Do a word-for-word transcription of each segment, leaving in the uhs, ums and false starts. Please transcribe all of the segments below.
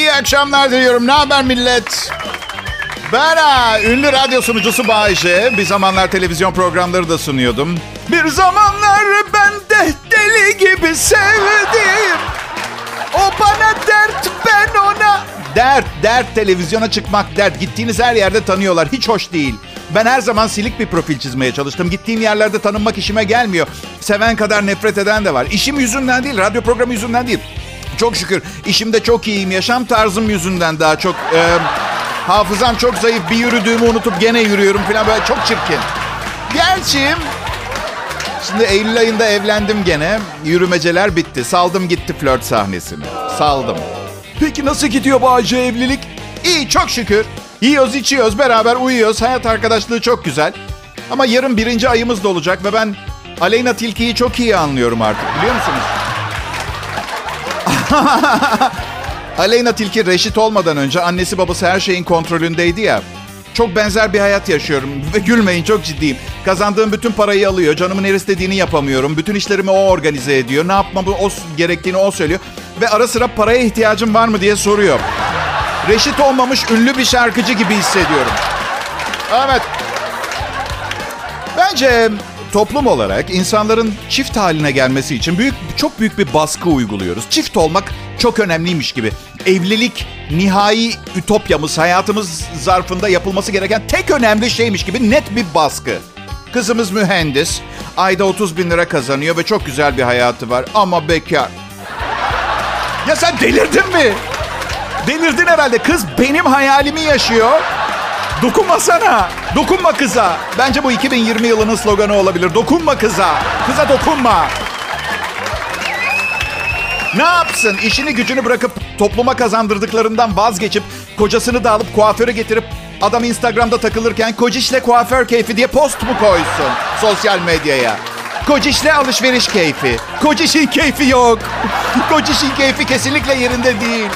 iyi akşamlar diliyorum. Ne haber millet? Ben ha, ünlü radyo sunucusu Bağcı. Bir zamanlar televizyon programları da sunuyordum. Bir zamanlar ben de deli gibi sevdim. O bana dert, ben ona... Dert, dert, televizyona çıkmak dert. Gittiğiniz her yerde tanıyorlar. Hiç hoş değil. Ben her zaman silik bir profil çizmeye çalıştım. Gittiğim yerlerde tanınmak işime gelmiyor. Seven kadar nefret eden de var. İşim yüzünden değil, radyo programı yüzünden değil. Çok şükür işimde çok iyiyim. Yaşam tarzım yüzünden daha çok... E, hafızam çok zayıf. Bir yürüdüğümü unutup gene yürüyorum falan, böyle çok çirkin. Gerçi... Şimdi Eylül ayında evlendim gene. Yürümeceler bitti. Saldım gitti flört sahnesini. Saldım. Peki nasıl gidiyor Bağcı evlilik? İyi, çok şükür. Yiyoruz, içiyoruz, beraber uyuyoruz. Hayat arkadaşlığı çok güzel. Ama yarın birinci ayımız da olacak ve ben Aleyna Tilki'yi çok iyi anlıyorum artık, biliyor musunuz? Aleyna Tilki reşit olmadan önce annesi babası her şeyin kontrolündeydi ya. Çok benzer bir hayat yaşıyorum. Ve gülmeyin, çok ciddiyim. Kazandığım bütün parayı alıyor. Canımın her istediğini yapamıyorum. Bütün işlerimi o organize ediyor. Ne yapmamı o gerektiğini o söylüyor. Ve ara sıra paraya ihtiyacım var mı diye soruyor. Reşit olmamış ünlü bir şarkıcı gibi hissediyorum. Evet. Bence toplum olarak insanların çift haline gelmesi için büyük, çok büyük bir baskı uyguluyoruz. Çift olmak çok önemliymiş gibi. Evlilik nihai ütopyamız, hayatımız zarfında yapılması gereken tek önemli şeymiş gibi net bir baskı. Kızımız mühendis, ayda otuz bin lira kazanıyor ve çok güzel bir hayatı var ama bekar. Ya sen delirdin mi? Delirdin herhalde. Kız benim hayalimi yaşıyor. Dokunmasana. Dokunma kıza. Bence bu iki bin yirmi yılının sloganı olabilir. Dokunma kıza. Kıza dokunma. Ne yapsın? İşini gücünü bırakıp topluma kazandırdıklarından vazgeçip kocasını da alıp kuaföre getirip adam Instagram'da takılırken "Kocişle kuaför keyfi" diye post mu koysun sosyal medyaya? Kocişle alışveriş keyfi. Kocişin keyfi yok. Kocişin keyfi kesinlikle yerinde değil.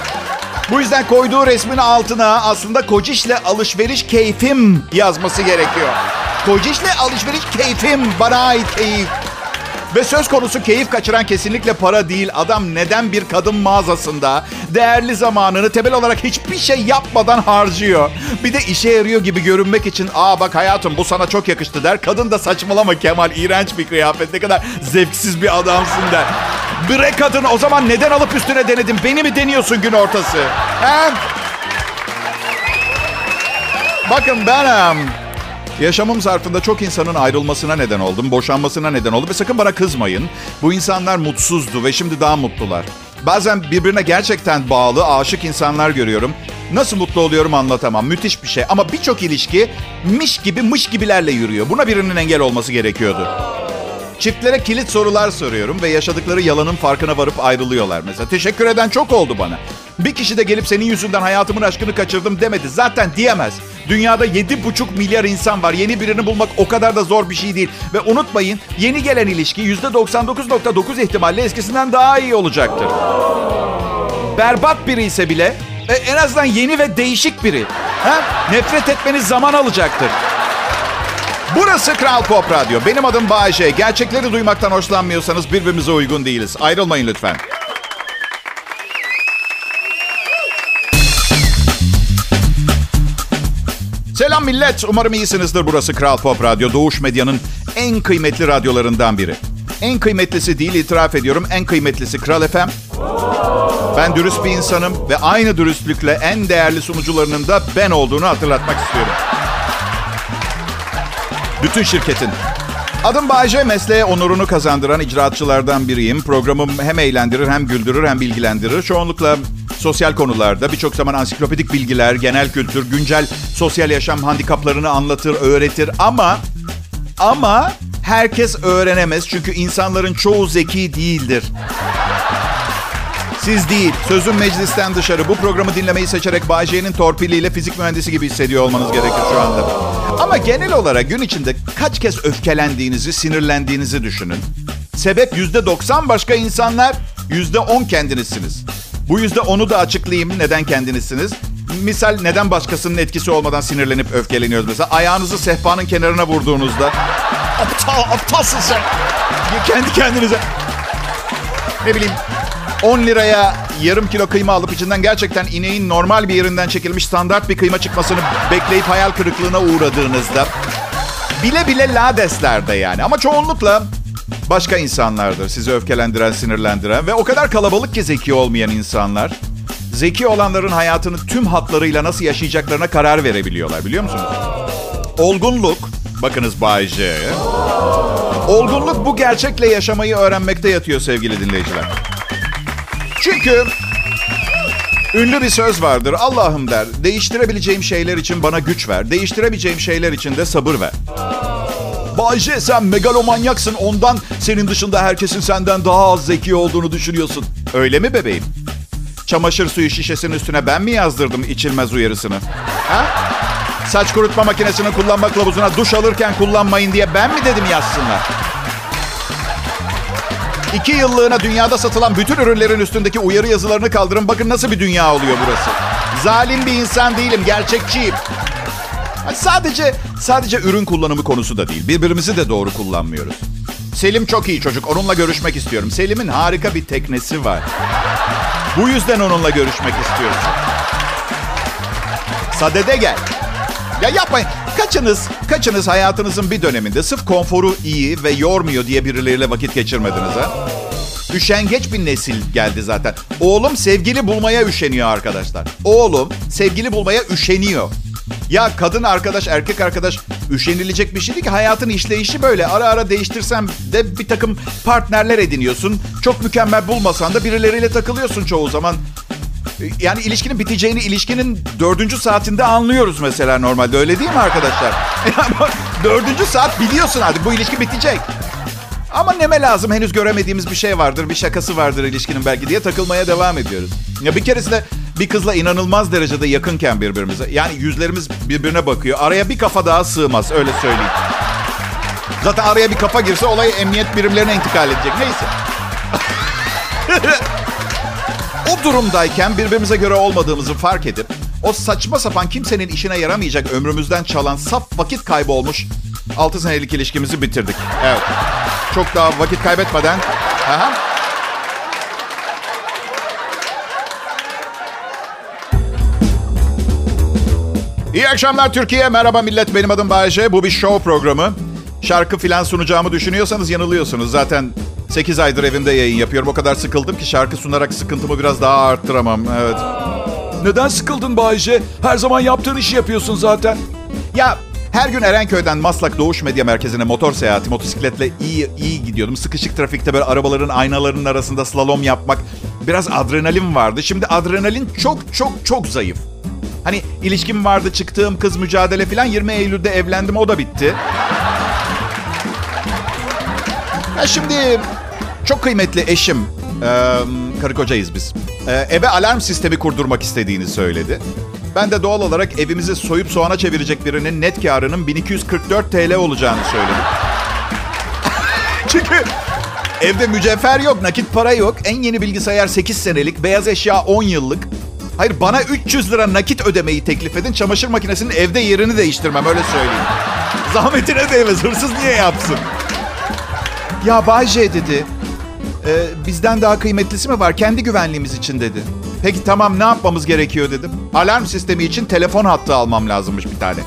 Bu yüzden koyduğu resmin altına aslında "Kocişle alışveriş keyfim" yazması gerekiyor. Kocişle alışveriş keyfim, bana ait keyif. Ve söz konusu keyif kaçıran kesinlikle para değil. Adam neden bir kadın mağazasında değerli zamanını temel olarak hiçbir şey yapmadan harcıyor? Bir de işe yarıyor gibi görünmek için "Aa bak hayatım bu sana çok yakıştı" der. Kadın da "Saçmalama Kemal, iğrenç bir kıyafet, ne kadar zevksiz bir adamsın" der. Bre kadın, o zaman neden alıp üstüne denedin? Beni mi deniyorsun gün ortası? He? Bakın ben... yaşamım zarfında çok insanın ayrılmasına neden oldum, boşanmasına neden oldum ve sakın bana kızmayın. Bu insanlar mutsuzdu ve şimdi daha mutlular. Bazen birbirine gerçekten bağlı, aşık insanlar görüyorum. Nasıl mutlu oluyorum anlatamam, müthiş bir şey. Ama birçok ilişki miş gibi mış gibilerle yürüyor. Buna birinin engel olması gerekiyordu. Çiftlere kilit sorular soruyorum ve yaşadıkları yalanın farkına varıp ayrılıyorlar mesela. Teşekkür eden çok oldu bana. Bir kişi de gelip "Senin yüzünden hayatımın aşkını kaçırdım" demedi. Zaten diyemez. Dünyada yedi buçuk milyar insan var. Yeni birini bulmak o kadar da zor bir şey değil. Ve unutmayın, yeni gelen ilişki yüzde doksan dokuz virgül dokuz ihtimalle eskisinden daha iyi olacaktır. Berbat biri ise bile en azından yeni ve değişik biri. Ha? Nefret etmeniz zaman alacaktır. Burası Kral Pop Radyo. Benim adım Bağcı. Gerçekleri duymaktan hoşlanmıyorsanız birbirimize uygun değiliz. Ayrılmayın lütfen. Selam millet. Umarım iyisinizdir. Burası Kral Pop Radyo. Doğuş Medya'nın en kıymetli radyolarından biri. En kıymetlisi değil, itiraf ediyorum. En kıymetlisi Kral F M. Ben dürüst bir insanım ve aynı dürüstlükle en değerli sunucularının da ben olduğunu hatırlatmak istiyorum. Bütün şirketin. Adım Bağcı, mesleğe onurunu kazandıran icraatçılardan biriyim. Programım hem eğlendirir, hem güldürür, hem bilgilendirir. Çoğunlukla sosyal konularda, birçok zaman ansiklopedik bilgiler, genel kültür, güncel sosyal yaşam handikaplarını anlatır, öğretir. Ama, ama herkes öğrenemez. Çünkü insanların çoğu zeki değildir. Siz değil. Sözüm meclisten dışarı. Bu programı dinlemeyi seçerek Bağcı'nın torpiliyle fizik mühendisi gibi hissediyor olmanız gerekir şu anda. Ama genel olarak gün içinde kaç kez öfkelendiğinizi, sinirlendiğinizi düşünün. Sebep yüzde doksan başka insanlar, yüzde on kendinizsiniz. Bu yüzde onu da açıklayayım neden kendinizsiniz. Misal neden başkasının etkisi olmadan sinirlenip öfkeleniyoruz mesela. Ayağınızı sehpanın kenarına vurduğunuzda. Aptal, aptalsın sen. Kendi kendinize. Ne bileyim. on liraya yarım kilo kıyma alıp içinden gerçekten ineğin normal bir yerinden çekilmiş standart bir kıyma çıkmasını bekleyip hayal kırıklığına uğradığınızda bile bile ladeslerde yani. Ama çoğunlukla başka insanlardır sizi öfkelendiren, sinirlendiren ve o kadar kalabalık ki zeki olmayan insanlar. Zeki olanların hayatını tüm hatlarıyla nasıl yaşayacaklarına karar verebiliyorlar, biliyor musunuz? Olgunluk, bakınız Bağcı. Olgunluk bu gerçekle yaşamayı öğrenmekte yatıyor sevgili dinleyiciler. Çünkü ünlü bir söz vardır. Allah'ım der, değiştirebileceğim şeyler için bana güç ver. Değiştiremeyeceğim şeyler için de sabır ver. Bağcı sen megalomanyaksın, ondan senin dışında herkesin senden daha az zeki olduğunu düşünüyorsun. Öyle mi bebeğim? Çamaşır suyu şişesinin üstüne ben mi yazdırdım içilmez uyarısını? Ha? Saç kurutma makinesini kullanma kılavuzuna duş alırken kullanmayın diye ben mi dedim yazsınlar? İki yıllığına dünyada satılan bütün ürünlerin üstündeki uyarı yazılarını kaldırın. Bakın nasıl bir dünya oluyor burası. Zalim bir insan değilim, gerçekçiyim. Sadece sadece ürün kullanımı konusu da değil. Birbirimizi de doğru kullanmıyoruz. Selim çok iyi çocuk. Onunla görüşmek istiyorum. Selim'in harika bir teknesi var. Bu yüzden onunla görüşmek istiyorum. Sadede gel. Ya yapmayın. Kaçınız, kaçınız hayatınızın bir döneminde sırf konforu iyi ve yormuyor diye birileriyle vakit geçirmediniz ha? Üşengeç bir nesil geldi zaten. Oğlum sevgili bulmaya üşeniyor arkadaşlar. Oğlum sevgili bulmaya üşeniyor. Ya kadın arkadaş, erkek arkadaş üşenilecek bir şey değil ki. Hayatın işleyişi böyle. Ara ara değiştirsem de bir takım partnerler ediniyorsun. Çok mükemmel bulmasan da birileriyle takılıyorsun çoğu zaman. Yani ilişkinin biteceğini ilişkinin dördüncü saatinde anlıyoruz mesela normalde. Öyle değil mi arkadaşlar? Dördüncü saat biliyorsun artık bu ilişki bitecek. Ama neme lazım, henüz göremediğimiz bir şey vardır, bir şakası vardır ilişkinin belki diye takılmaya devam ediyoruz. Ya bir keresinde bir kızla inanılmaz derecede yakınken birbirimize, yani yüzlerimiz birbirine bakıyor. Araya bir kafa daha sığmaz, öyle söyleyeyim. Zaten araya bir kafa girse olay emniyet birimlerine intikal edecek. Neyse. O durumdayken birbirimize göre olmadığımızı fark edip o saçma sapan kimsenin işine yaramayacak ömrümüzden çalan saf vakit kaybı olmuş altı senelik ilişkimizi bitirdik. Evet. Çok daha vakit kaybetmeden. Aha. İyi akşamlar Türkiye. Merhaba millet. Benim adım Bayece. Bu bir show programı. Şarkı filan sunacağımı düşünüyorsanız yanılıyorsunuz. Zaten sekiz aydır evimde yayın yapıyorum. O kadar sıkıldım ki şarkı sunarak sıkıntımı biraz daha arttıramam. Evet. Neden sıkıldın Bayece? Her zaman yaptığın işi yapıyorsun zaten. Ya her gün Erenköy'den Maslak Doğuş Medya Merkezi'ne motor seyahati, motosikletle iyi iyi gidiyordum. Sıkışık trafikte böyle arabaların aynalarının arasında slalom yapmak, biraz adrenalin vardı. Şimdi adrenalin çok çok çok zayıf. Hani ilişkim vardı, çıktığım kız, mücadele falan. yirmi Eylül'de evlendim, o da bitti. Ya şimdi çok kıymetli eşim, e, karı kocayız biz, e, eve alarm sistemi kurdurmak istediğini söyledi. Ben de doğal olarak evimizi soyup soğana çevirecek birinin net karının bin iki yüz kırk dört TL olacağını söyledim. Çünkü evde mücevher yok, nakit para yok, en yeni bilgisayar sekiz senelik, beyaz eşya on yıllık. Hayır, bana üç yüz lira nakit ödemeyi teklif edin, çamaşır makinesinin evde yerini değiştirmem, öyle söyleyeyim. Zahmetine değmez, hırsız niye yapsın? Ya Bayce dedi, e, bizden daha kıymetlisi mi var, kendi güvenliğimiz için dedi. Peki tamam, ne yapmamız gerekiyor dedim. Alarm sistemi için telefon hattı almam lazımmış bir tane.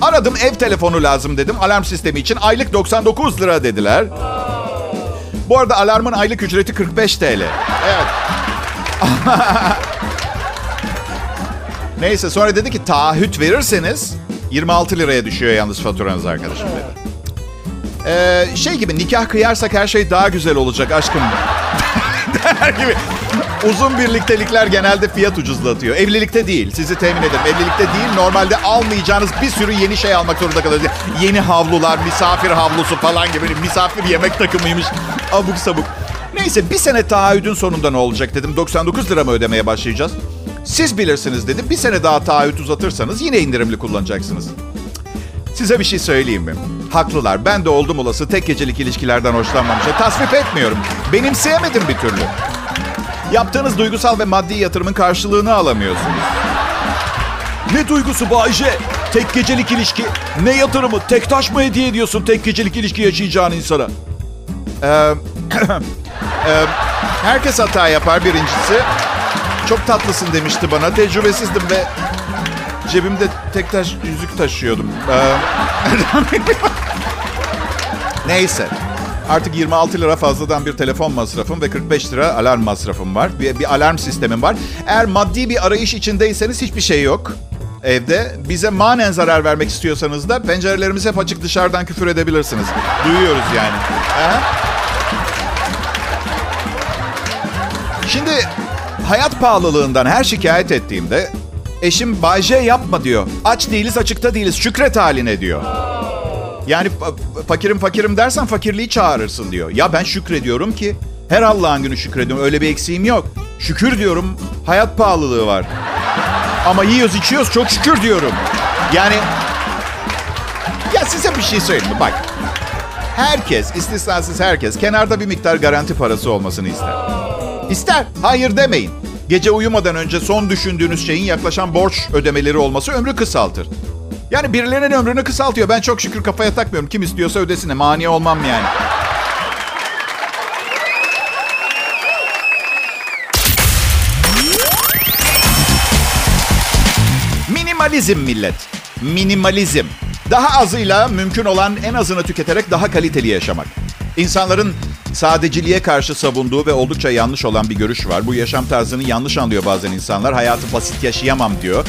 Aradım, ev telefonu lazım dedim. Alarm sistemi için aylık doksan dokuz lira dediler. Bu arada alarmın aylık ücreti kırk beş TL. Evet. Neyse sonra dedi ki taahhüt verirseniz yirmi altı liraya düşüyor yalnız faturanız arkadaşım dedi. Ee, şey gibi, nikah kıyarsak her şey daha güzel olacak aşkım. Der gibi. Uzun birliktelikler genelde fiyat ucuzlatıyor. Evlilikte değil, sizi temin ederim. Evlilikte değil, normalde almayacağınız bir sürü yeni şey almak zorunda kalıyorsunuz. Yeni havlular, misafir havlusu falan gibi. Misafir yemek takımıymış. Abuk sabuk. Neyse bir sene taahhüdün sonunda ne olacak dedim. doksan dokuz lira mı ödemeye başlayacağız? Siz bilirsiniz dedi. Bir sene daha taahhüt uzatırsanız yine indirimli kullanacaksınız. Size bir şey söyleyeyim mi? Haklılar. Ben de oldum olası tek gecelik ilişkilerden hoşlanmamışım. Tasvip etmiyorum. Benimseyemedim bir türlü. Yaptığınız duygusal ve maddi yatırımın karşılığını alamıyorsunuz. Ne duygusu Bayce? Tek gecelik ilişki. Ne yatırımı? Tek taş mı hediye ediyorsun tek gecelik ilişki yaşayacağın insana? Ee, e, herkes hata yapar birincisi. Çok tatlısın demişti bana. Tecrübesizdim ve cebimde tek taş yüzük taşıyordum. Ee, Neyse. Artık yirmi altı lira fazladan bir telefon masrafım ve kırk beş lira alarm masrafım var. Bir, bir alarm sistemim var. Eğer maddi bir arayış içindeyseniz hiçbir şey yok evde. Bize manen zarar vermek istiyorsanız da pencerelerimiz hep açık, dışarıdan küfür edebilirsiniz. Duyuyoruz yani. Aha. Şimdi hayat pahalılığından her şikayet ettiğimde eşim Bağcı yapma diyor. Aç değiliz, açıkta değiliz. Şükret haline diyor. Yani fakirim fakirim dersen fakirliği çağırırsın diyor. Ya ben şükrediyorum ki her Allah'ın günü şükrediyorum. Öyle bir eksiğim yok. Şükür diyorum, hayat pahalılığı var. Ama yiyoruz içiyoruz, çok şükür diyorum. Yani ya size bir şey söyleyeyim mi? Bak, herkes, istisnasız herkes kenarda bir miktar garanti parası olmasını ister. İster, hayır demeyin. Gece uyumadan önce son düşündüğünüz şeyin yaklaşan borç ödemeleri olması ömrü kısaltır. Yani birilerinin ömrünü kısaltıyor. Ben çok şükür kafaya takmıyorum. Kim istiyorsa ödesine. Mani olmam yani. Minimalizm millet. Minimalizm. Daha azıyla mümkün olan en azını tüketerek daha kaliteli yaşamak. İnsanların sadeciliğe karşı savunduğu ve oldukça yanlış olan bir görüş var. Bu yaşam tarzını yanlış anlıyor bazen insanlar. Hayatı basit yaşayamam diyor.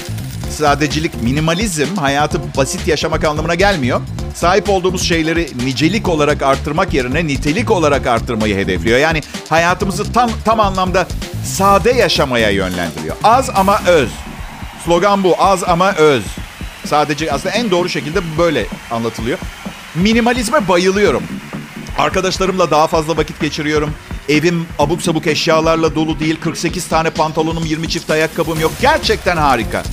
Sadecilik, minimalizm hayatı basit yaşamak anlamına gelmiyor. Sahip olduğumuz şeyleri nicelik olarak artırmak yerine nitelik olarak artırmayı hedefliyor. Yani hayatımızı tam tam anlamda sade yaşamaya yönlendiriyor. Az ama öz. Slogan bu. Az ama öz. Sadece aslında en doğru şekilde böyle anlatılıyor. Minimalizme bayılıyorum. Arkadaşlarımla daha fazla vakit geçiriyorum. Evim abuk sabuk eşyalarla dolu değil. kırk sekiz tane pantolonum, yirmi çift ayakkabım yok. Gerçekten harika.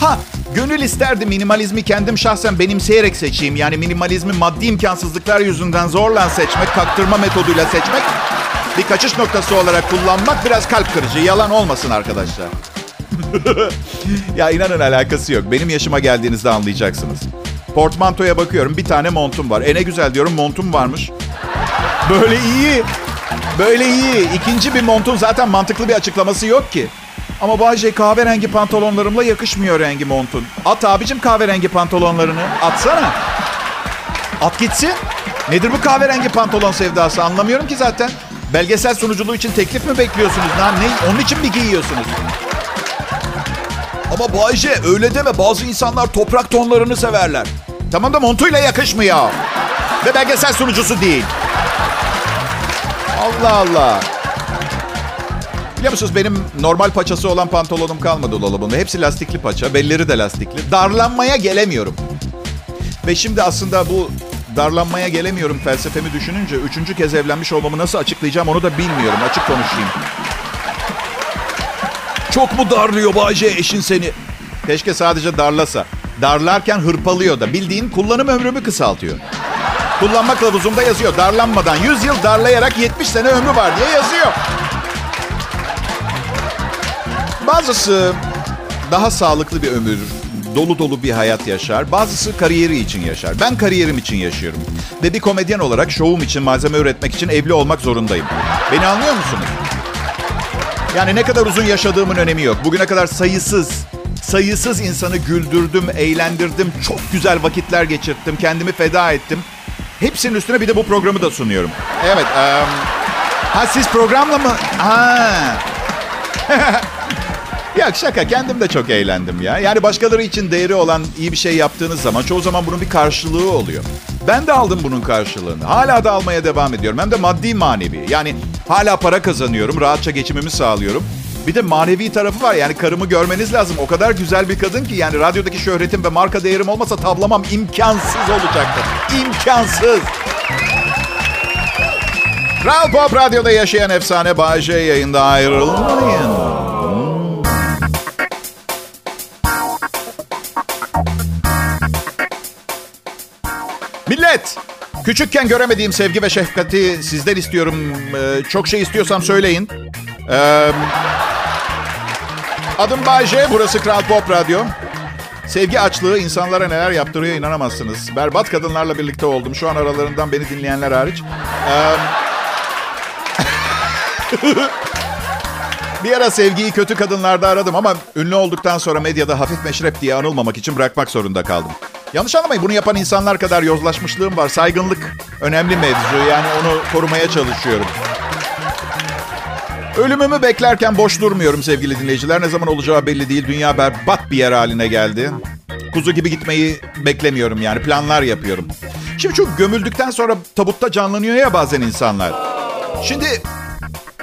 Ha, gönül isterdi minimalizmi kendim şahsen benimseyerek seçeyim. Yani minimalizmi maddi imkansızlıklar yüzünden zorla seçmek, kaktırma metoduyla seçmek, bir kaçış noktası olarak kullanmak biraz kalp kırıcı. Yalan olmasın arkadaşlar. Ya inanın alakası yok. Benim yaşıma geldiğinizde anlayacaksınız. Portmantoya bakıyorum, bir tane montum var. E ne güzel diyorum, montum varmış. Böyle iyi. Böyle iyi. İkinci bir montum zaten mantıklı bir açıklaması yok ki. Ama Bahçe, kahverengi pantolonlarımla yakışmıyor rengi montun. At abicim kahverengi pantolonlarını. Atsana. At gitsin. Nedir bu kahverengi pantolon sevdası? Anlamıyorum ki zaten. Belgesel sunuculuğu için teklif mi bekliyorsunuz? Lan ne? Onun için mi giyiyorsunuz? Ama Bahçe öyle deme. Bazı insanlar toprak tonlarını severler. Tamam da montuyla yakışmıyor. Ve belgesel sunucusu değil. Allah Allah. Biliyor musunuz, benim normal paçası olan pantolonum kalmadı dolabımda. Hepsi lastikli paça, belleri de lastikli. Darlanmaya gelemiyorum. Ve şimdi aslında bu darlanmaya gelemiyorum felsefemi düşününce üçüncü kez evlenmiş olmamı nasıl açıklayacağım onu da bilmiyorum. Açık konuşayım. Çok mu darlıyor Bahçe eşin seni? Keşke sadece darlasa. Darlarken hırpalıyor da. Bildiğin kullanım ömrümü kısaltıyor. Kullanma kılavuzumda yazıyor. Darlanmadan yüz yıl darlayarak yetmiş sene ömrü var diye yazıyor. Bazısı daha sağlıklı bir ömür, dolu dolu bir hayat yaşar. Bazısı kariyeri için yaşar. Ben kariyerim için yaşıyorum. Ve bir komedyen olarak şovum için, malzeme üretmek için evli olmak zorundayım. Beni anlıyor musunuz? Yani ne kadar uzun yaşadığımın önemi yok. Bugüne kadar sayısız, sayısız insanı güldürdüm, eğlendirdim. Çok güzel vakitler geçirttim. Kendimi feda ettim. Hepsinin üstüne bir de bu programı da sunuyorum. Evet. Um... Ha siz programla mı? Ha. Ya şaka, kendim de çok eğlendim ya. Yani başkaları için değeri olan iyi bir şey yaptığınız zaman çoğu zaman bunun bir karşılığı oluyor. Ben de aldım bunun karşılığını. Hala da almaya devam ediyorum. Hem de maddi manevi. Yani hala para kazanıyorum. Rahatça geçimimi sağlıyorum. Bir de manevi tarafı var. Yani karımı görmeniz lazım. O kadar güzel bir kadın ki. Yani radyodaki şöhretim ve marka değerim olmasa tavlamam imkansız olacaktı. İmkansız. Kral Pop Radyo'da yaşayan efsane Bağcı yayında, ayrılmayın. Millet, küçükken göremediğim sevgi ve şefkati sizden istiyorum. Ee, çok şey istiyorsam söyleyin. Ee, adım Bağcı, burası Kral Pop Radyo. Sevgi açlığı insanlara neler yaptırıyor inanamazsınız. Berbat kadınlarla birlikte oldum. Şu an aralarından beni dinleyenler hariç. Ee... Bir ara sevgiyi kötü kadınlarda aradım ama ünlü olduktan sonra medyada hafif meşrep diye anılmamak için bırakmak zorunda kaldım. Yanlış anlamayın, bunu yapan insanlar kadar yozlaşmışlığım var. Saygınlık önemli mevzu, yani onu korumaya çalışıyorum. Ölümümü beklerken boş durmuyorum sevgili dinleyiciler. Ne zaman olacağı belli değil. Dünya berbat bir yer haline geldi. Kuzu gibi gitmeyi beklemiyorum yani. Planlar yapıyorum. Şimdi şu gömüldükten sonra tabutta canlanıyor ya bazen insanlar. Şimdi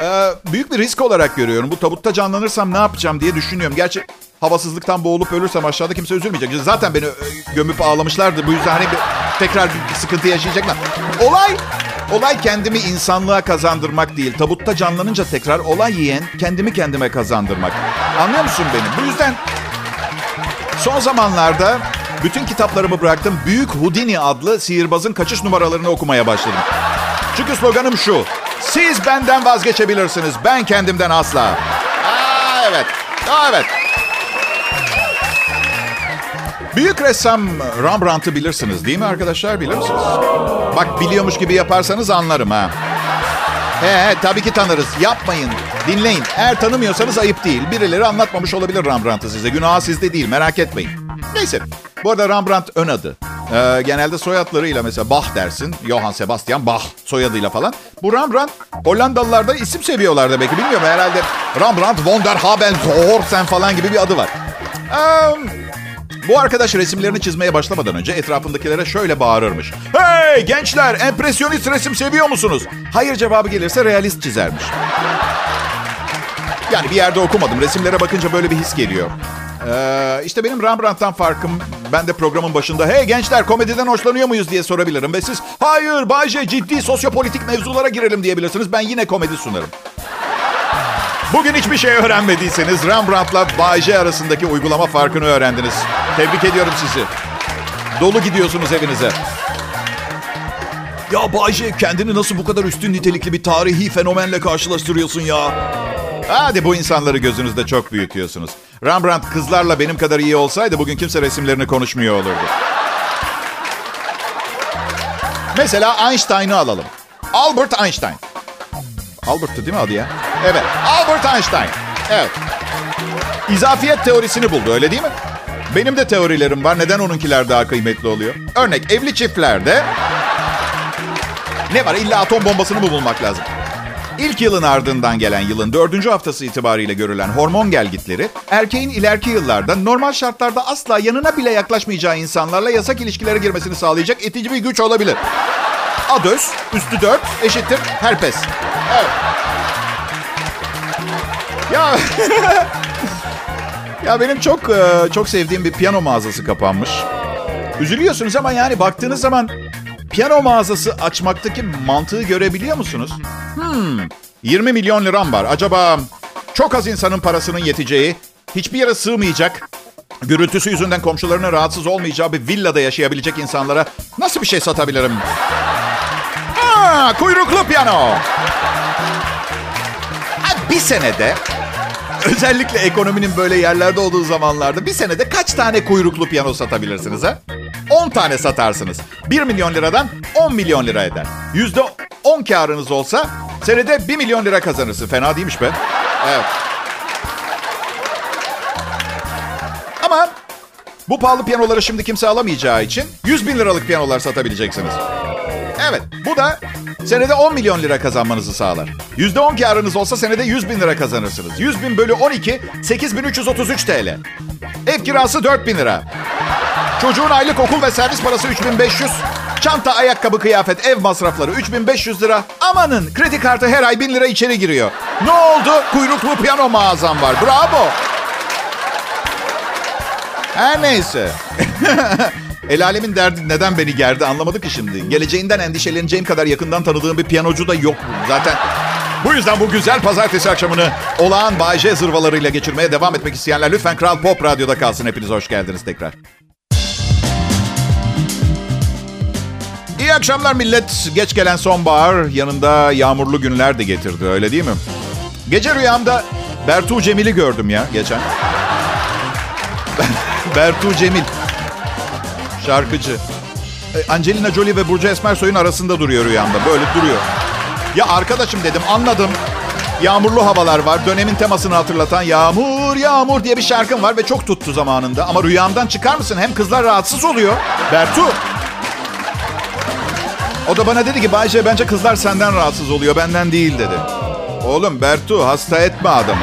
e, büyük bir risk olarak görüyorum. Bu tabutta canlanırsam ne yapacağım diye düşünüyorum. Gerçi havasızlıktan boğulup ölürsem aşağıda kimse üzülmeyecek. Zaten beni gömüp ağlamışlardı. Bu yüzden hani tekrar bir sıkıntı yaşayacaklar. Olay... Olay kendimi insanlığa kazandırmak değil. Tabutta canlanınca tekrar olay yiyen kendimi kendime kazandırmak. Anlıyor musun beni? Bu yüzden son zamanlarda bütün kitaplarımı bıraktım. Büyük Houdini adlı sihirbazın kaçış numaralarını okumaya başladım. Çünkü sloganım şu: siz benden vazgeçebilirsiniz, ben kendimden asla. Aa, evet. Aa, evet. Büyük ressam Rembrandt'ı bilirsiniz değil mi arkadaşlar? Bilir misiniz? Bak, biliyormuş gibi yaparsanız anlarım ha. He he, tabii ki tanırız. Yapmayın, dinleyin. Eğer tanımıyorsanız ayıp değil. Birileri anlatmamış olabilir Rembrandt'ı size. Günahı sizde değil, merak etmeyin. Neyse, bu arada Rembrandt ön adı. Ee, genelde soyadlarıyla mesela Bach dersin. Johann Sebastian Bach soyadıyla falan. Bu Rembrandt, Hollandalılar da isim seviyorlar demek ki. Bilmiyorum, herhalde Rembrandt von der Habenzoersen falan gibi bir adı var. Eee... Bu arkadaş resimlerini çizmeye başlamadan önce etrafındakilere şöyle bağırırmış: hey gençler, empresyonist resim seviyor musunuz? Hayır cevabı gelirse realist çizermiş. Yani bir yerde okumadım. Resimlere bakınca böyle bir his geliyor. Ee, işte benim Rembrandt'tan farkım, ben de programın başında hey gençler, komediden hoşlanıyor muyuz diye sorabilirim. Ve siz hayır Bağcı, ciddi sosyopolitik mevzulara girelim diyebilirsiniz. Ben yine komedi sunarım. Bugün hiçbir şey öğrenmediyseniz Rembrandt'la Bağcı arasındaki uygulama farkını öğrendiniz. Tebrik ediyorum sizi. Dolu gidiyorsunuz evinize. Ya Bağcı, kendini nasıl bu kadar üstün nitelikli bir tarihi fenomenle karşılaştırıyorsun ya? Hadi, bu insanları gözünüzde çok büyütüyorsunuz. Rembrandt kızlarla benim kadar iyi olsaydı bugün kimse resimlerini konuşmuyor olurdu. Mesela Einstein'ı alalım. Albert Einstein. Albert'tı değil mi adı ya? Evet, Albert Einstein. Evet. İzafiyet teorisini buldu, öyle değil mi? Benim de teorilerim var. Neden onunkiler daha kıymetli oluyor? Örnek, evli çiftlerde ne var? İlla atom bombasını mı bulmak lazım? İlk yılın ardından gelen yılın dördüncü haftası itibariyle görülen hormon gelgitleri, erkeğin ileriki yıllarda normal şartlarda asla yanına bile yaklaşmayacağı insanlarla yasak ilişkilere girmesini sağlayacak itici bir güç olabilir. Adöz, üstü dört, eşittir herpes. Evet. Ya... Ya benim çok çok sevdiğim bir piyano mağazası kapanmış. Üzülüyorsunuz ama yani baktığınız zaman piyano mağazası açmaktaki mantığı görebiliyor musunuz? Hmm, yirmi milyon liram var. Acaba çok az insanın parasının yeteceği, hiçbir yere sığmayacak, gürültüsü yüzünden komşularının rahatsız olmayacağı bir villada yaşayabilecek insanlara nasıl bir şey satabilirim? Ha, kuyruklu piyano. Bir senede... Özellikle ekonominin böyle yerlerde olduğu zamanlarda bir senede kaç tane kuyruklu piyano satabilirsiniz ha? on tane satarsınız. bir milyon liradan on milyon lira eder. yüzde on karınız olsa senede bir milyon lira kazanırsın. Fena değilmiş be. Evet. Ama bu pahalı piyanoları şimdi kimse alamayacağı için yüz bin liralık piyanolar satabileceksiniz. Evet, bu da senede on milyon lira kazanmanızı sağlar. yüzde on karınız olsa senede yüz bin lira kazanırsınız. yüz bin bölü on iki, sekiz bin üç yüz otuz üç T L. Ev kirası dört bin lira. Çocuğun aylık okul ve servis parası üç bin beş yüz. Çanta, ayakkabı, kıyafet, ev masrafları üç bin beş yüz lira. Amanın, kredi kartı her ay bin lira içeri giriyor. Ne oldu? Kuyruklu piyano mağazam var. Bravo. Her neyse. El alemin derdi neden beni gerdi anlamadı ki şimdi. Geleceğinden endişeleneceğim kadar yakından tanıdığım bir piyanocu da yok zaten. Bu yüzden bu güzel pazartesi akşamını olağan Bağcı zırvalarıyla geçirmeye devam etmek isteyenler lütfen Kral Pop Radyo'da kalsın. Hepiniz hoş geldiniz tekrar. İyi akşamlar millet. Geç gelen sonbahar yanında yağmurlu günler de getirdi, öyle değil mi? Gece rüyamda Bertuğ Cemil'i gördüm ya geçen. Bertuğ Cemil. Şarkıcı. Angelina Jolie ve Burcu Esmersoy'un arasında duruyor rüyamda. Böyle duruyor. Ya arkadaşım dedim, anladım. Yağmurlu havalar var. Dönemin temasını hatırlatan Yağmur Yağmur diye bir şarkım var ve çok tuttu zamanında. Ama rüyamdan çıkar mısın? Hem kızlar rahatsız oluyor. Bertuğ. O da bana dedi ki Bayce bence kızlar senden rahatsız oluyor, benden değil dedi. Oğlum Bertuğ, hasta etme adamı.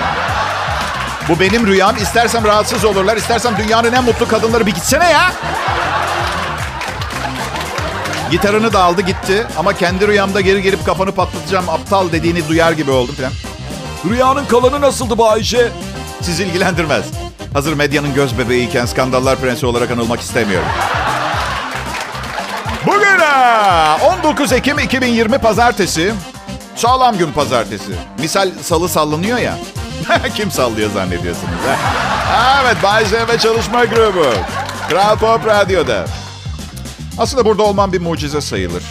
Bu benim rüyam. İstersem rahatsız olurlar. İstersem dünyanın en mutlu kadınları, bir gitsene ya. Gitarını da aldı gitti ama kendi rüyamda geri gelip kafanı patlatacağım aptal dediğini duyar gibi oldum falan. Rüyanın kalanı nasıldı Bayce? Sizi ilgilendirmez. Hazır medyanın göz bebeğiyken skandallar prensi olarak anılmak istemiyorum. Bugüne on dokuz Ekim iki bin yirmi Pazartesi. Sağlam gün Pazartesi. Misal salı sallanıyor ya. Kim sallıyor zannediyorsunuz? Ha? Evet, Bayce ve çalışma grubu. Kral Pop Radyo'da. Aslında burada olmam bir mucize sayılır.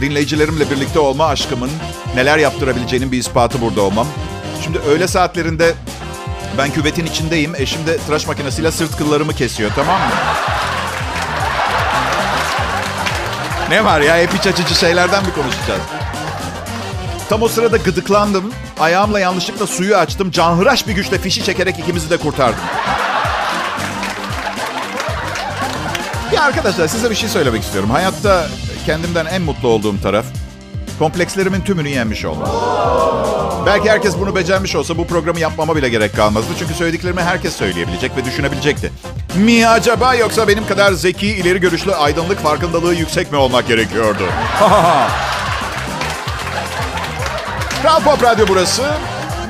Dinleyicilerimle birlikte olma aşkımın neler yaptırabileceğinin bir ispatı burada olmam. Şimdi öğle saatlerinde ben küvetin içindeyim. Eşim de tıraş makinesiyle sırt kıllarımı kesiyor, tamam mı? Ne var ya, hep iç açıcı şeylerden mi konuşacağız? Tam o sırada gıdıklandım. Ayağımla yanlışlıkla suyu açtım. Canhıraş bir güçle fişi çekerek ikimizi de kurtardım. Ya arkadaşlar, size bir şey söylemek istiyorum. Hayatta kendimden en mutlu olduğum taraf komplekslerimin tümünü yenmiş olmam. Belki herkes bunu becermiş olsa bu programı yapmama bile gerek kalmazdı. Çünkü söylediklerimi herkes söyleyebilecek ve düşünebilecekti. Mi acaba, yoksa benim kadar zeki, ileri görüşlü, aydınlık, farkındalığı yüksek mi olmak gerekiyordu? Kral Pop Radyo burası.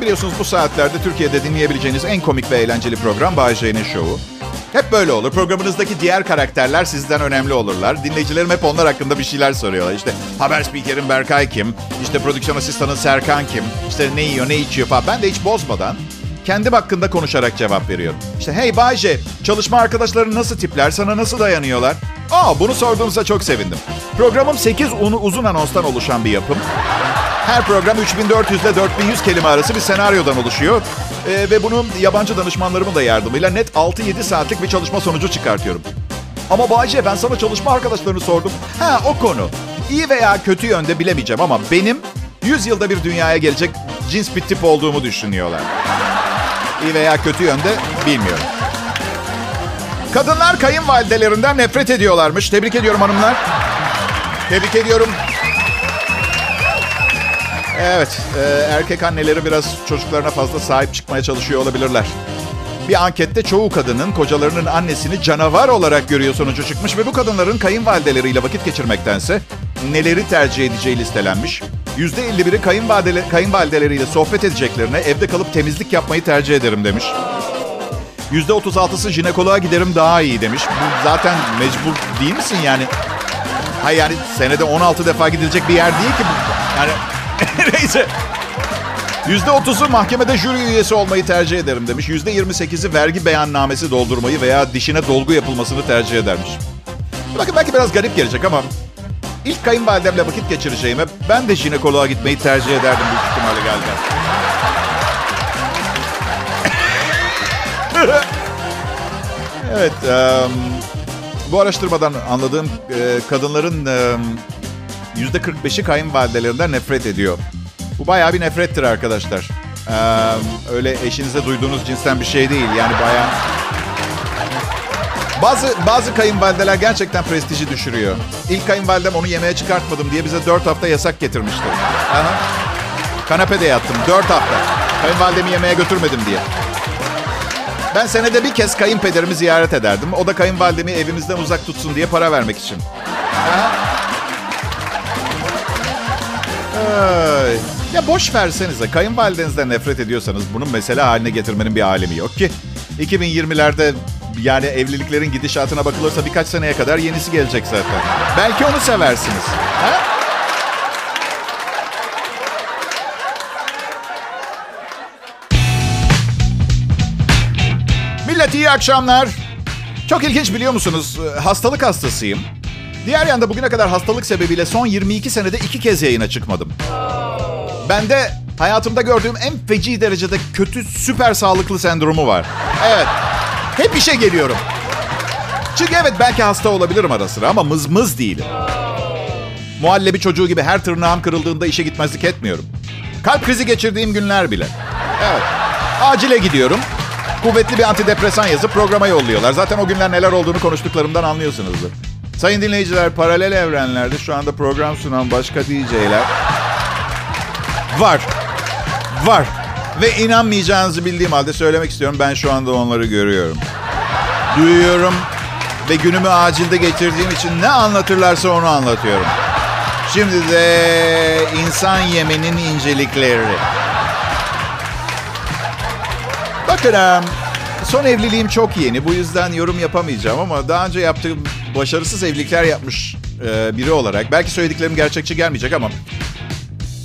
Biliyorsunuz bu saatlerde Türkiye'de dinleyebileceğiniz en komik ve eğlenceli program Bağcı'nın şovu. Hep böyle olur. Programınızdaki diğer karakterler sizden önemli olurlar. Dinleyicilerim hep onlar hakkında bir şeyler soruyorlar. İşte haber spikerim Berkay kim? İşte prodüksiyon asistanı Serkan kim? İşte ne yiyor, ne içiyor falan. Ben de hiç bozmadan kendim hakkında konuşarak cevap veriyorum. İşte hey Bayce, çalışma arkadaşların nasıl tipler? Sana nasıl dayanıyorlar? Aa, bunu sorduğumuza çok sevindim. Programım sekiz uzun anonstan oluşan bir yapım. Her program üç bin dört yüz ile dört bin yüz kelime arası bir senaryodan oluşuyor. Ee, ve bunu yabancı danışmanlarımın da yardımıyla net altı yedi saatlik bir çalışma sonucu çıkartıyorum. Ama Bayce, ben sana çalışma arkadaşlarını sordum. Ha, o konu. İyi veya kötü yönde bilemeyeceğim ama benim yüz yılda bir dünyaya gelecek cins bir tip olduğumu düşünüyorlar. İyi veya kötü yönde bilmiyorum. Kadınlar kayınvalidelerinden nefret ediyorlarmış. Tebrik ediyorum hanımlar. Tebrik ediyorum. Evet, e, erkek anneleri biraz çocuklarına fazla sahip çıkmaya çalışıyor olabilirler. Bir ankette çoğu kadının kocalarının annesini canavar olarak görüyor sonucu çıkmış ve bu kadınların kayınvalideleriyle vakit geçirmektense neleri tercih edeceği listelenmiş. yüzde elli biri kayınvalide, kayınvalideleriyle sohbet edeceklerine evde kalıp temizlik yapmayı tercih ederim demiş. yüzde otuz altısı jinekoloğa giderim daha iyi demiş. Bu zaten mecbur değil misin yani? Hayır yani senede on altı defa gidilecek bir yer değil ki bu. Yani... Neyse. yüzde otuzu mahkemede jüri üyesi olmayı tercih ederim demiş. yüzde yirmi sekizi vergi beyannamesi doldurmayı veya dişine dolgu yapılmasını tercih edermiş. Bakın belki biraz garip gelecek ama ilk kayınvalidemle vakit geçireceğime ben de jinekoloğa gitmeyi tercih ederdim büyük ihtimalle galiba. Evet. Um, bu araştırmadan anladığım e, kadınların... Um, yüzde kırk beşi kayınvalidelerinden nefret ediyor. Bu bayağı bir nefrettir arkadaşlar. Ee, öyle eşinize duyduğunuz cinsten bir şey değil. Yani bayağı... Bazı, bazı kayınvalideler gerçekten prestiji düşürüyor. İlk kayınvalidem onu yemeğe çıkartmadım diye bize dört hafta yasak getirmişti. Aha. Kanepede yattım dört hafta. Kayınvalidemi yemeğe götürmedim diye. Ben senede bir kez kayınpederimi ziyaret ederdim. O da kayınvalidemi evimizden uzak tutsun diye para vermek için. Aha. Ay. Ya boş versenize. Kayınvalidenizden nefret ediyorsanız bunun mesele haline getirmenin bir alemi yok ki. iki bin yirmilerde yani evliliklerin gidişatına bakılırsa birkaç seneye kadar yenisi gelecek zaten. Belki onu seversiniz. Ha? Millet iyi akşamlar. Çok ilginç, biliyor musunuz? Hastalık hastasıyım. Diğer yanda bugüne kadar hastalık sebebiyle son yirmi iki senede iki kez yayına çıkmadım. Ben de hayatımda gördüğüm en feci derecede kötü süper sağlıklı sendromu var. Evet. Hep işe geliyorum. Çünkü evet, belki hasta olabilirim ara sıra ama mız mız değilim. Muhallebi çocuğu gibi her tırnağım kırıldığında işe gitmezlik etmiyorum. Kalp krizi geçirdiğim günler bile. Evet. Acile gidiyorum. Kuvvetli bir antidepresan yazıp programa yolluyorlar. Zaten o günler neler olduğunu konuştuklarımdan anlıyorsunuzdur. Sayın dinleyiciler, paralel evrenlerde şu anda program sunan başka D J'ler var. Var. Ve inanmayacağınızı bildiğim halde söylemek istiyorum. Ben şu anda onları görüyorum. Duyuyorum. Ve günümü acilde geçirdiğim için ne anlatırlarsa onu anlatıyorum. Şimdi de insan yemenin incelikleri. Bakın, son evliliğim çok yeni. Bu yüzden yorum yapamayacağım ama daha önce yaptığım başarısız evlilikler yapmış biri olarak belki söylediklerim gerçekçi gelmeyecek ama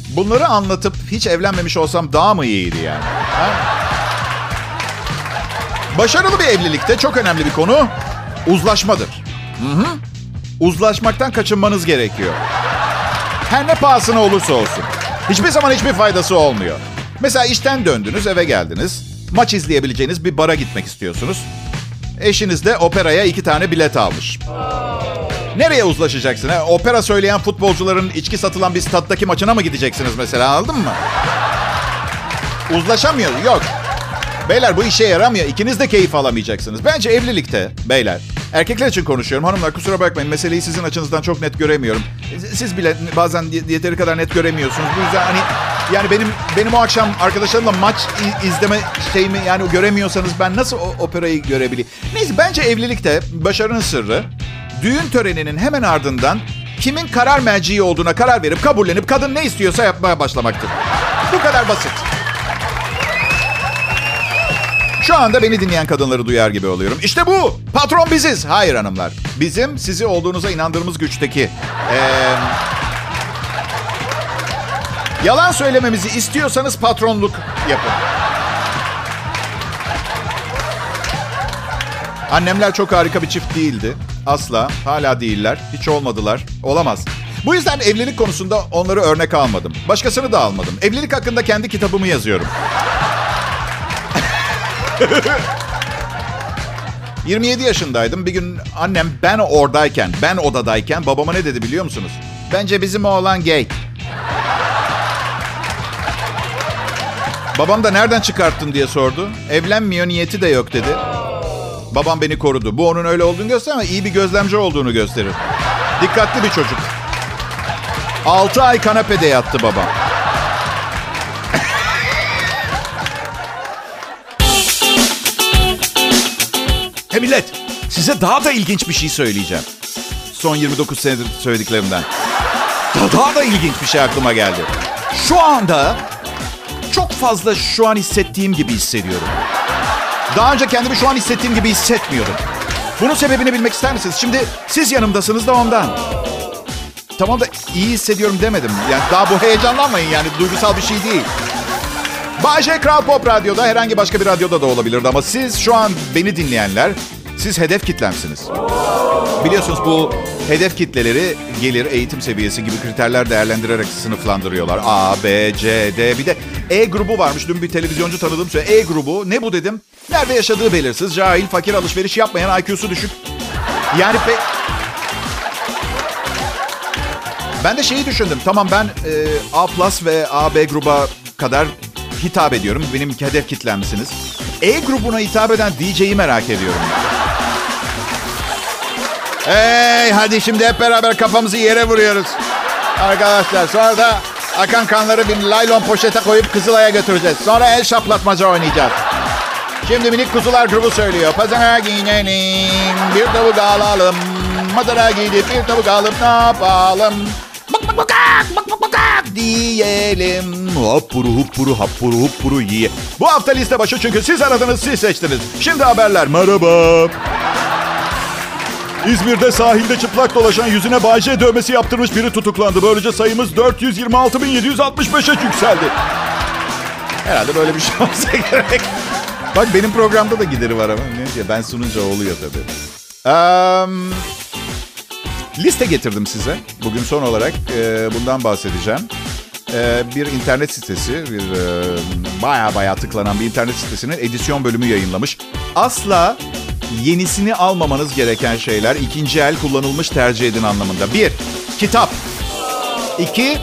bunları anlatıp hiç evlenmemiş olsam daha mı iyiydi yani? Ha? Başarılı bir evlilikte çok önemli bir konu uzlaşmadır. Hı hı. Uzlaşmaktan kaçınmanız gerekiyor. Her ne pahasına olursa olsun. Hiçbir zaman hiçbir faydası olmuyor. Mesela işten döndünüz, eve geldiniz. Maç izleyebileceğiniz bir bara gitmek istiyorsunuz. Eşiniz de operaya iki tane bilet almış. Nereye uzlaşacaksın? He? Opera söyleyen futbolcuların içki satılan bir stattaki maçına mı gideceksiniz mesela, anladın mı? Uzlaşamıyor, yok. Beyler bu işe yaramıyor. İkiniz de keyif alamayacaksınız. Bence evlilikte beyler. Erkekler için konuşuyorum. Hanımlar kusura bakmayın. Meseleyi sizin açınızdan çok net göremiyorum. Siz bile bazen yeteri kadar net göremiyorsunuz. Bu yüzden hani yani benim benim o akşam arkadaşlarımla maç izleme şeyimi yani göremiyorsanız ben nasıl o operayı görebileyim? Neyse, bence evlilikte başarının sırrı düğün töreninin hemen ardından kimin karar merciği olduğuna karar verip kabullenip kadın ne istiyorsa yapmaya başlamaktır. Bu kadar basit. Şu anda beni dinleyen kadınları duyar gibi oluyorum. İşte bu. Patron biziz. Hayır hanımlar. Bizim sizi olduğunuza inandığımız güçteki... Ee, yalan söylememizi istiyorsanız patronluk yapın. Annemler çok harika bir çift değildi. Asla. Hala değiller. Hiç olmadılar. Olamaz. Bu yüzden evlilik konusunda onları örnek almadım. Başkasını da almadım. Evlilik hakkında kendi kitabımı yazıyorum. yirmi yedi yaşındaydım. Bir gün annem ben oradayken, ben odadayken babama ne dedi biliyor musunuz? Bence bizim oğlan gay. Babam da nereden çıkarttın diye sordu. Evlenmiyor, niyeti de yok dedi. Babam beni korudu. Bu onun öyle olduğunu göstermez ama iyi bir gözlemci olduğunu gösterir. Dikkatli bir çocuk. altı ay kanepede yattı babam. Hey millet, size daha da ilginç bir şey söyleyeceğim. Son yirmi dokuz senedir söylediklerimden. Daha, daha da ilginç bir şey aklıma geldi. Şu anda çok fazla şu an hissettiğim gibi hissediyorum. Daha önce kendimi şu an hissettiğim gibi hissetmiyordum. Bunun sebebini bilmek ister misiniz? Şimdi siz yanımdasınız da ondan. Tamam da iyi hissediyorum demedim. Yani daha bu heyecanlanmayın yani duygusal bir şey değil. Bağcı Kral Pop Radyo'da, herhangi başka bir radyoda da olabilirdi ama siz şu an beni dinleyenler, siz hedef kitlemsiniz. Biliyorsunuz bu hedef kitleleri gelir, eğitim seviyesi gibi kriterler değerlendirerek sınıflandırıyorlar. A, B, C, D, bir de E grubu varmış. Dün bir televizyoncu tanıdığım söyledi. E grubu ne bu dedim. Nerede yaşadığı belirsiz, cahil, fakir, alışveriş yapmayan, I Q'su düşük. Yani pe... Ben de şeyi düşündüm. Tamam ben e, A plus ve A B gruba kadar hitap ediyorum. Benim hedef kitlemsiniz. E grubuna hitap eden D J'yi merak ediyorum. Hey, hadi şimdi hep beraber kafamızı yere vuruyoruz. Arkadaşlar sonra da akan kanları bir laylon poşete koyup Kızılay'a götüreceğiz. Sonra el şaplatmaca oynayacağız. Şimdi minik kuzular grubu söylüyor. Pazara giyinelim, bir tavuk alalım. Madara gidip bir tavuk alıp ne yapalım? Bak bak bakak, bak bak bakak diyelim. Hapuru hapuru hapuru hapuru yiye. Bu hafta liste başı çünkü siz aradınız, siz seçtiniz. Şimdi haberler. Merhaba. İzmir'de sahilde çıplak dolaşan, yüzüne Bağcı dövmesi yaptırmış biri tutuklandı. Böylece sayımız dört yüz yirmi altı bin yedi yüz altmış beşe yükseldi. Herhalde böyle bir şey olsa gerek. Bak benim programda da gideri var ama neyse ben sununca oluyor tabii. Um, liste getirdim size. Bugün son olarak e, bundan bahsedeceğim. E, bir internet sitesi, bir e, baya baya tıklanan bir internet sitesinin edisyon bölümü yayınlamış. Asla... Yenisini almamanız gereken şeyler, ikinci el kullanılmış tercih edin anlamında. Bir, kitap. İki,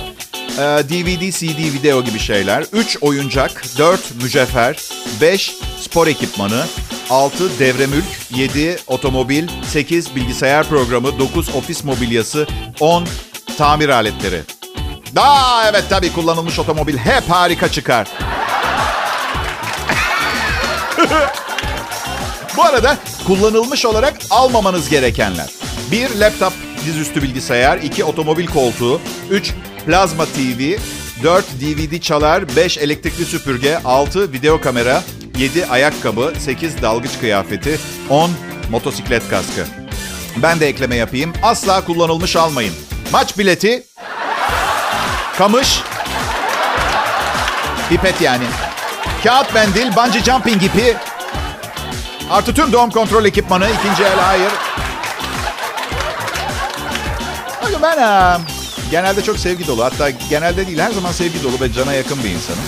D V D, C D, video gibi şeyler. üç oyuncak, dört mücevher, beş spor ekipmanı, altı devremülk, yedi otomobil, sekiz bilgisayar programı, dokuz ofis mobilyası, on tamir aletleri. Aa evet tabii, kullanılmış otomobil hep harika çıkar. Bu arada kullanılmış olarak almamanız gerekenler. bir laptop, dizüstü bilgisayar, iki otomobil koltuğu, üç plazma T V, dört D V D çalar, beş elektrikli süpürge, altı video kamera, yedi ayakkabı, sekiz dalgıç kıyafeti, on motosiklet kaskı. Ben de ekleme yapayım. Asla kullanılmış almayın. Maç bileti, kamış, pipet yani, kağıt mendil, bungee jumping ipi, artı tüm doğum kontrol ekipmanı, ikinci el hayır. Ben a, genelde çok sevgi dolu, hatta genelde değil her zaman sevgi dolu ve cana yakın bir insanım.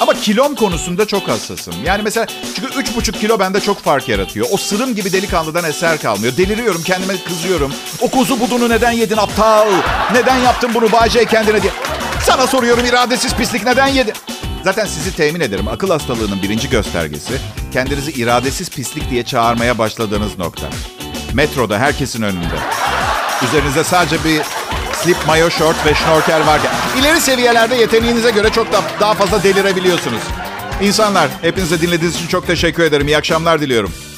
Ama kilom konusunda çok hassasım. Yani mesela çünkü üç buçuk kilo bende çok fark yaratıyor. O sırım gibi delikanlıdan eser kalmıyor. Deliriyorum, kendime kızıyorum. O kuzu budunu neden yedin aptal? Neden yaptın bunu Bağcı kendine diye. Sana soruyorum iradesiz pislik, neden yedin? Zaten sizi temin ederim, akıl hastalığının birinci göstergesi kendinizi iradesiz pislik diye çağırmaya başladığınız nokta. Metroda herkesin önünde. Üzerinizde sadece bir slip, mayo, şort ve şnorkel varken ileri seviyelerde yeteneğinize göre çok da, daha fazla delirebiliyorsunuz. İnsanlar, hepinize dinlediğiniz için çok teşekkür ederim. İyi akşamlar diliyorum.